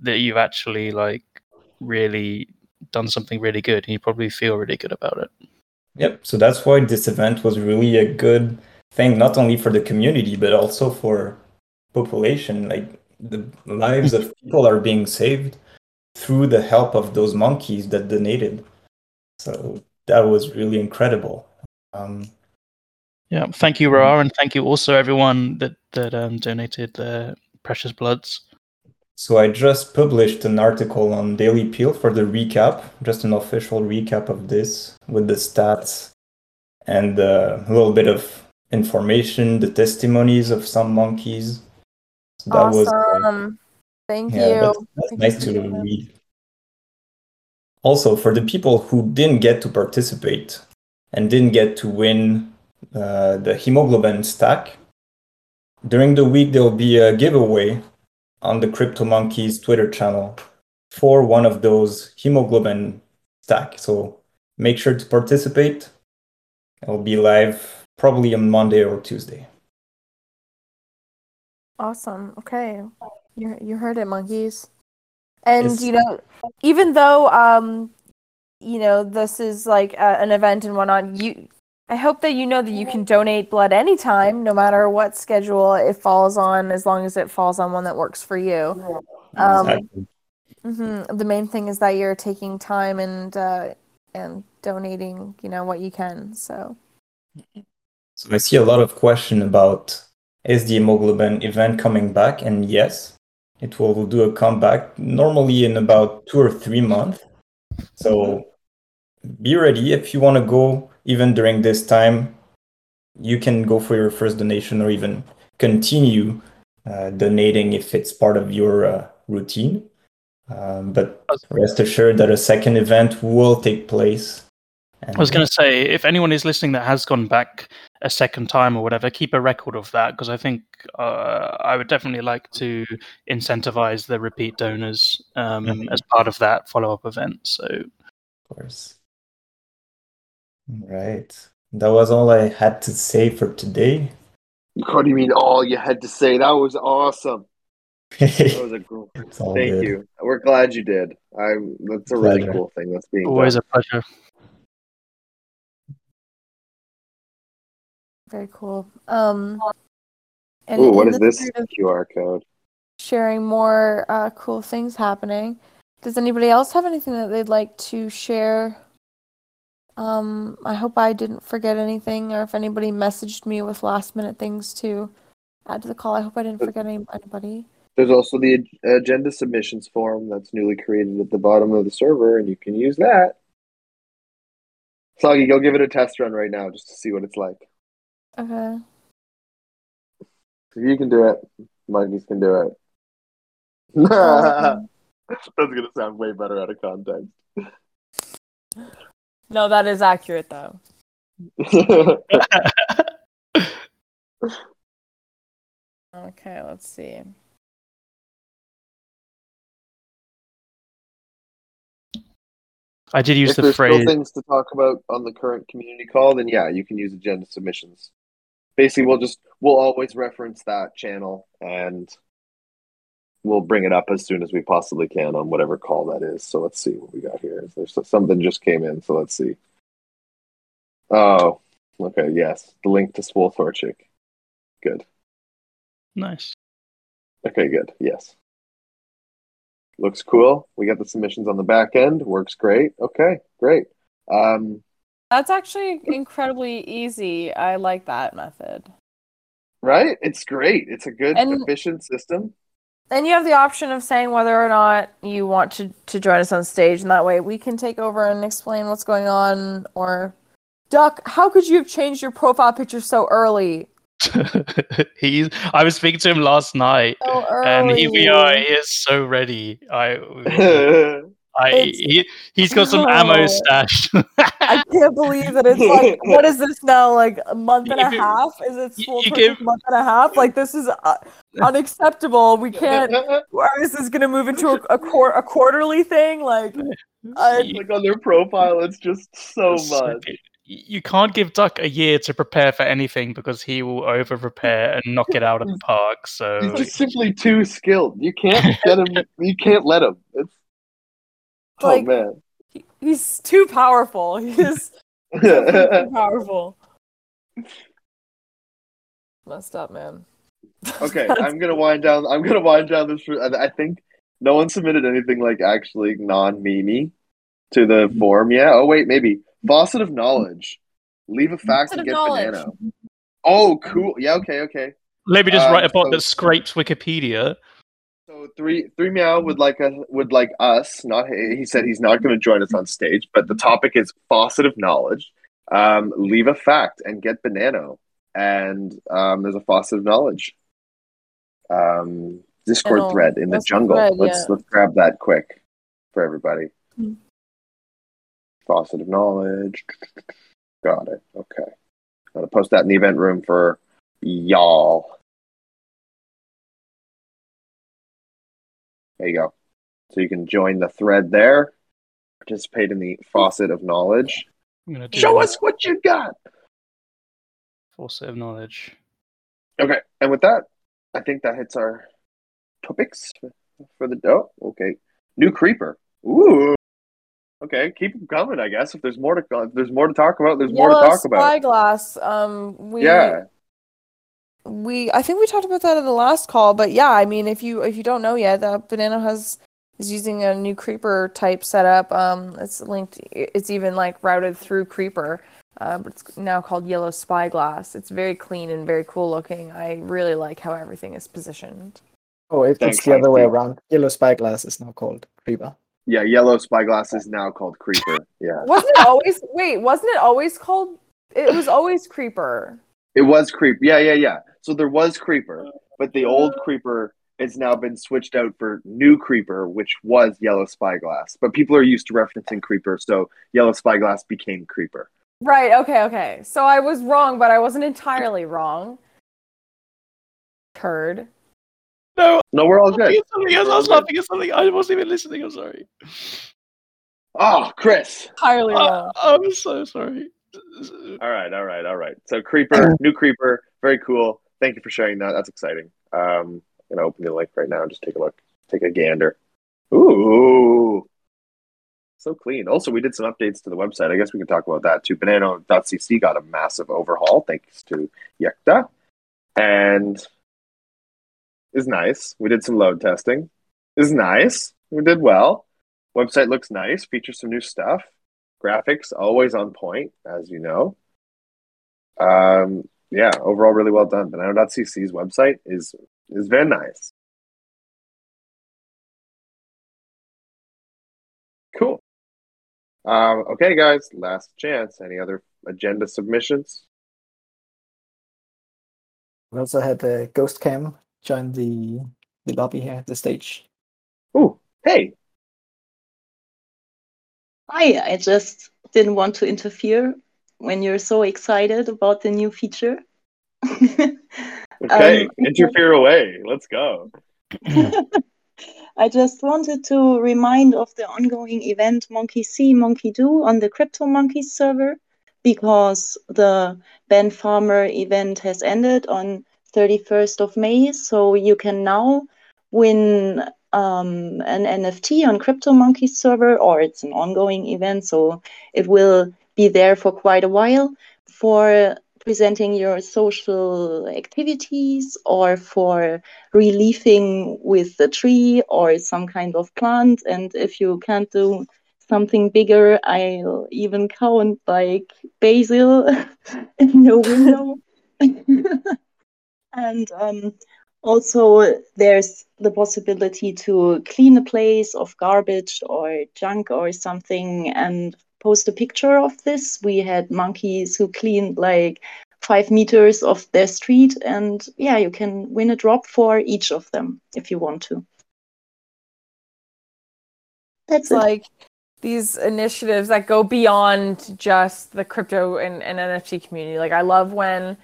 that you've actually really done something really good, and you probably feel really good about it. Yep, so that's why this event was really a good thing, not only for the community, but also for population. The lives of people are being saved through the help of those monkeys that donated. So that was really incredible. Thank you, Ra, and thank you also everyone that donated their precious bloods. So I just published an article on Daily Peel for the recap, just an official recap of this with the stats and a little bit of information, the testimonies of some monkeys. So that was thank you. That's nice to read. Also, for the people who didn't get to participate and didn't get to win the hemoglobin stack, during the week there will be a giveaway on the CryptoMonkeys Twitter channel for one of those hemoglobin stack. So make sure to participate. It'll be live probably on Monday or Tuesday. Awesome. Okay. You heard it, monkeys. And, even though, this is an event and whatnot, I hope that that you can donate blood anytime, no matter what schedule it falls on, as long as it falls on one that works for you. Exactly. The main thing is that you're taking time and donating, you know, what you can. So I see a lot of question about is the hemoglobin event coming back, and yes, it will do a comeback normally in about 2 or 3 months. So be ready if you want to go even during this time. You can go for your first donation or even continue donating if it's part of your routine. But rest assured that a second event will take place. And I was going to say, if anyone is listening that has gone back a second time or whatever, keep a record of that, because I think I would definitely like to incentivize the repeat donors as part of that follow-up event. So, of course. Right. That was all I had to say for today. What do you mean all you had to say? That was awesome. That was a cool thing. Thank you. We're glad you did. That's a really cool thing. That's being always a pleasure. Very cool. What is this QR code? Sharing more cool things happening. Does anybody else have anything that they'd like to share? I hope I didn't forget anything, or if anybody messaged me with last-minute things to add to the call, I hope I didn't forget anybody. There's also the agenda submissions form that's newly created at the bottom of the server, and you can use that. Soggy, go give it a test run right now just to see what it's like. Okay. If you can do it, monkeys can do it. That's going to sound way better out of context. No, that is accurate, though. Okay, let's see. I did use the phrase... If there's still things to talk about on the current community call, then yeah, you can use agenda submissions. Basically, we'll always reference that channel, and we'll bring it up as soon as we possibly can on whatever call that is. So let's see what we got here. There's something just came in, so let's see. Oh, okay, yes. The link to Swolthorchik. Good. Nice. Okay, good. Yes. Looks cool. We got the submissions on the back end. Works great. Okay, great. That's actually incredibly easy. I like that method. Right? It's great. It's a good, efficient system. And you have the option of saying whether or not you want to join us on stage, and that way we can take over and explain what's going on. Or, Duck, how could you have changed your profile picture so early? I was speaking to him last night, so and he is so ready. He's got some ammo stashed. I can't believe that it's like, what is this now? Like a month and a half? Is it full month and a half? Like this is unacceptable. We can't. Or is this going to move into a quarterly thing? Like on their profile, it's just so much. You can't give Duck a year to prepare for anything because he will over-prepare and knock it out of the park. So he's just simply too skilled. You can't get him. You can't let him. It's like, oh man, he's too powerful. He's too powerful. Messed up, man. Okay, I'm gonna wind down this. I think no one submitted anything like actually non-meme to the form. Yeah. Oh wait, maybe. Faucet of knowledge. Leave a fact and get Banano. Oh, cool. Yeah, okay. Let me just write a bot that scrapes Wikipedia. So 3Meow would like us, not he said he's not going to join us on stage, but the topic is faucet of knowledge. Leave a fact and get Banano. And there's a faucet of knowledge. Discord thread in the jungle. Let's grab that quick for everybody. Mm-hmm. Faucet of knowledge. Got it. Okay. I'm going to post that in the event room for y'all. There you go. So you can join the thread there. Participate in the faucet of knowledge. Show us what you got. Faucet of knowledge. Okay. And with that, I think that hits our topics for the... Oh, okay. New Creeper. Ooh. Okay, keep them coming. I guess if there's more to talk about, there's more to talk about. Yellow Spyglass. I think we talked about that in the last call, but yeah, I mean, if you don't know yet, Banano is using a new Creeper type setup. It's linked. It's even like routed through Creeper. But it's now called Yellow Spyglass. It's very clean and very cool looking. I really like how everything is positioned. Oh, it's the other way around. Yellow Spyglass is now called Creeper. Yeah, Yellow Spyglass is now called Creeper. Yeah. Wasn't it always called? It was always Creeper. It was Creeper. Yeah. So there was Creeper, but the old Creeper has now been switched out for new Creeper, which was Yellow Spyglass. But people are used to referencing Creeper, so Yellow Spyglass became Creeper. Right, okay. So I was wrong, but I wasn't entirely wrong. Turd. No, we're all good. I was laughing at something. I wasn't even listening. I'm sorry. Oh, Chris. Entirely wrong. I'm so sorry. All right. So Creeper, new Creeper, very cool. Thank you for sharing that. That's exciting. I'm going to open the link right now and just take a look. Take a gander. Ooh. So clean. Also, we did some updates to the website. I guess we can talk about that too. Banano.cc got a massive overhaul thanks to Yekta. And is nice. We did some load testing. Is nice. We did well. Website looks nice. Features some new stuff. Graphics always on point, as you know. Yeah, overall really well done. Banano.cc's website is very nice. Cool. Okay, guys, last chance. Any other agenda submissions? We also had the Ghost Cam join the lobby here, the stage. Oh, hey. Hi, I just didn't want to interfere when you're so excited about the new feature. Okay, interfere away. Let's go. I just wanted to remind of the ongoing event Monkey See, Monkey Do on the CryptoMonkeys server, because the Ben Farmer event has ended on 31st of May, so you can now win an NFT on CryptoMonkeys server, or it's an ongoing event, so it will be there for quite a while, for presenting your social activities, or for reliefing with the tree or some kind of plant. And if you can't do something bigger, I'll even count like basil in your window. And also there's the possibility to clean a place of garbage or junk or something and post a picture of this. We had monkeys who cleaned like 5 meters of their street, and yeah, you can win a drop for each of them if you want to. That's like these initiatives that go beyond just the crypto and NFT community. Like I love when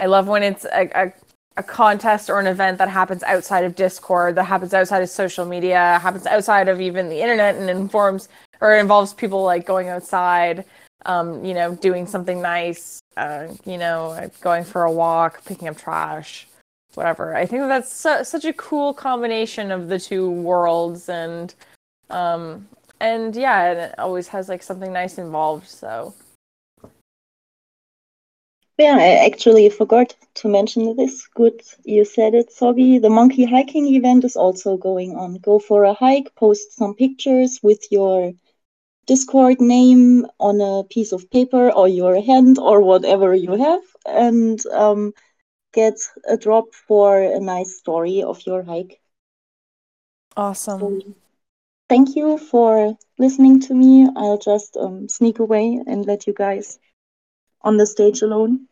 it's a contest or an event that happens outside of Discord, that happens outside of social media, happens outside of even the internet, and involves people like going outside, doing something nice, going for a walk, picking up trash, whatever. I think that's such a cool combination of the two worlds, and yeah, and it always has like something nice involved. So yeah, I actually forgot to mention this. Good, you said it, Soggy. The monkey hiking event is also going on. Go for a hike, post some pictures with your Discord name on a piece of paper or your hand or whatever you have, and get a drop for a nice story of your hike. Awesome. So, thank you for listening to me. I'll just sneak away and let you guys on the stage alone.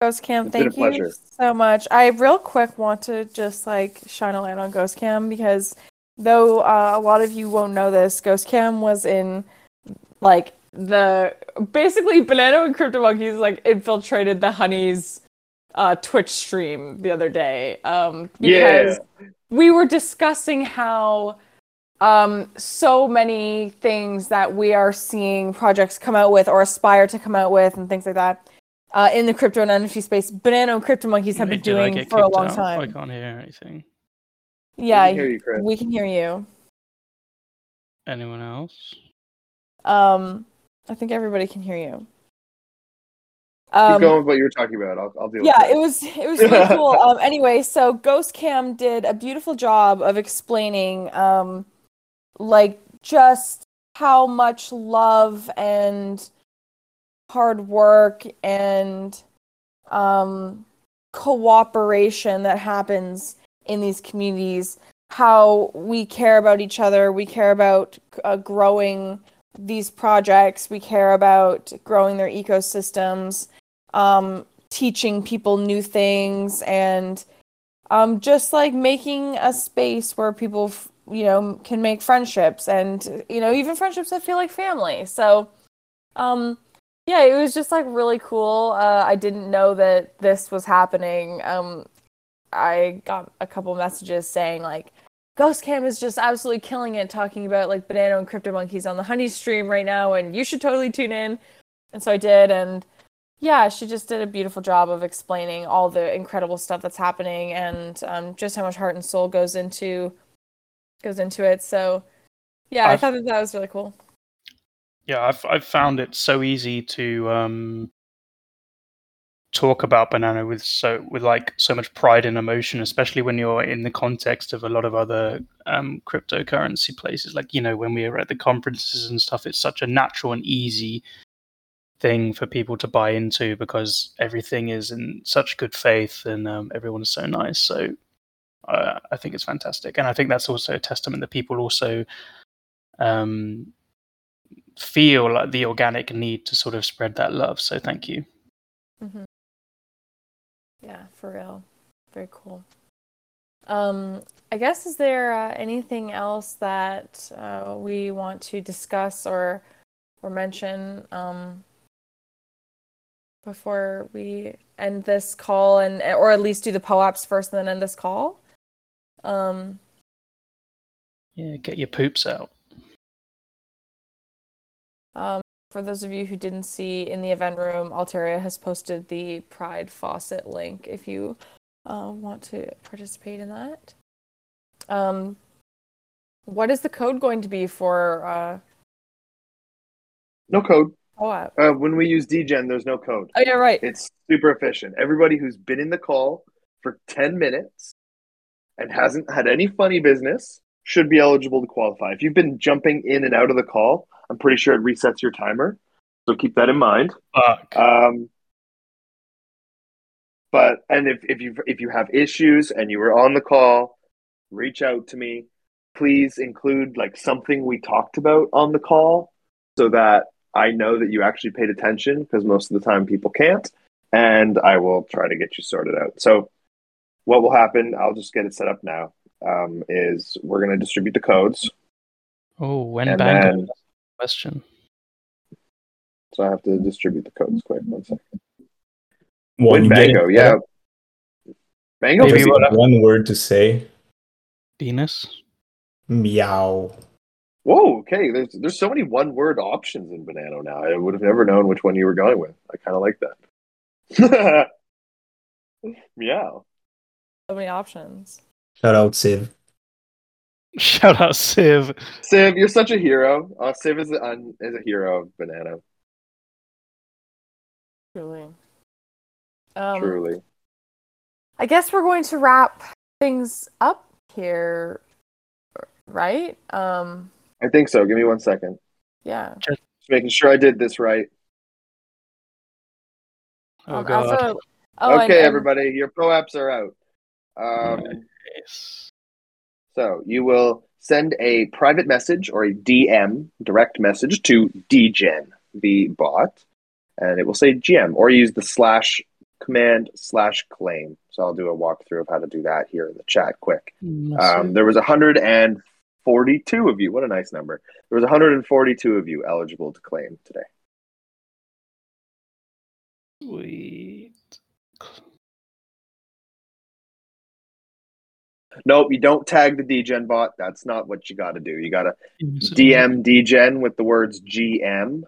Ghost Cam, thank you so much. I real quick want to just like shine a light on Ghost Cam, because though a lot of you won't know this, Ghost Cam was in like the basically Banano and CryptoMonkeys like infiltrated the Honey's Twitch stream the other day because we were discussing how so many things that we are seeing projects come out with or aspire to come out with and things like that. In the crypto and NFT space, Banano and CryptoMonkeys have been doing for a long time. I can't hear anything. Yeah, we can hear you, Chris. We can hear you. Anyone else? I think everybody can hear you. Keep going with what you were talking about. I'll deal with it. It was really cool. Anyway, so Ghost Cam did a beautiful job of explaining, like, just how much love and hard work and cooperation that happens in these communities, how we care about each other, we care about growing these projects, we care about growing their ecosystems, teaching people new things, and just like making a space where people can make friendships, and even friendships that feel like family. So it was just like really cool. I didn't know that this was happening. I got a couple messages saying like, Ghost Cam is just absolutely killing it, talking about like Banano and CryptoMonkeys on the Honey stream right now, and you should totally tune in. And so I did, and yeah, she just did a beautiful job of explaining all the incredible stuff that's happening, and just how much heart and soul goes into it. So yeah, I thought that was really cool. Yeah, I've found it so easy to talk about Banano with so much pride and emotion, especially when you're in the context of a lot of other cryptocurrency places. Like, when we were at the conferences and stuff, it's such a natural and easy thing for people to buy into because everything is in such good faith, and everyone is so nice. So I think it's fantastic. And I think that's also a testament that people also feel like the organic need to sort of spread that love. So thank you. Mm-hmm. Yeah, for real. Very cool. I guess, is there anything else that we want to discuss or mention before we end this call, and or at least do the POAPs first and then end this call? Yeah, get your poops out. For those of you who didn't see, in the event room, Alteria has posted the Pride Faucet link if you want to participate in that. What is the code going to be for... No code. POAP? When we use DGen, there's no code. Oh, yeah, right. It's super efficient. Everybody who's been in the call for 10 minutes and hasn't had any funny business should be eligible to qualify. If you've been jumping in and out of the call, I'm pretty sure it resets your timer, so keep that in mind. Fuck. But if you have issues and you were on the call, reach out to me. Please include like something we talked about on the call, so that I know that you actually paid attention, because most of the time people can't, and I will try to get you sorted out. So what will happen? I'll just get it set up now. Is we're gonna distribute the codes. Oh, when bang. Question. So I have to distribute the codes quick. One second. With Bango, yeah. Bango. Maybe one word to say. Venus. Meow. Whoa. Okay. There's so many one word options in Banano now. I would have never known which one you were going with. I kind of like that. Meow. So many options. Shout out, Siv. Shout out, Siv. Siv, you're such a hero. Siv is a hero of Banano. Truly. Truly. I guess we're going to wrap things up here, right? I think so. Give me 1 second. Yeah. Just making sure I did this right. Oh, God. Also, okay, everybody. Your POAPs are out. Nice. So you will send a private message or a DM, direct message, to DGen, the bot, and it will say GM, or use the /command/claim. So I'll do a walkthrough of how to do that here in the chat quick. There was 142 of you. What a nice number. There was 142 of you eligible to claim today. Sweet. Nope, you don't tag the DGen bot. That's not what you got to do. You got to DM DGen with the words GM,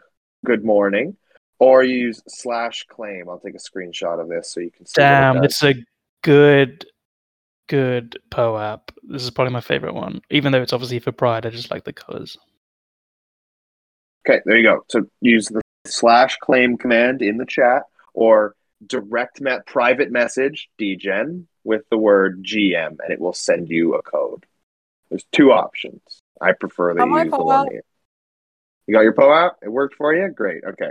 good morning, or use /claim. I'll take a screenshot of this so you can see. Damn, it's a good POAP. This is probably my favorite one. Even though it's obviously for Pride, I just like the colors. Okay, there you go. So use the /claim command in the chat, or direct private message DGen with the word GM, and it will send you a code. There's two options. I prefer that you use the one here. You got your POAP? It worked for you? Great. Okay.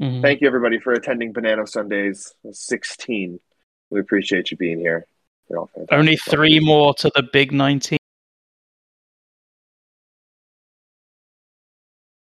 Mm-hmm. Thank you, everybody, for attending Banano Sundays 16. We appreciate you being here. They're all fantastic. Only 3 more to the big 19.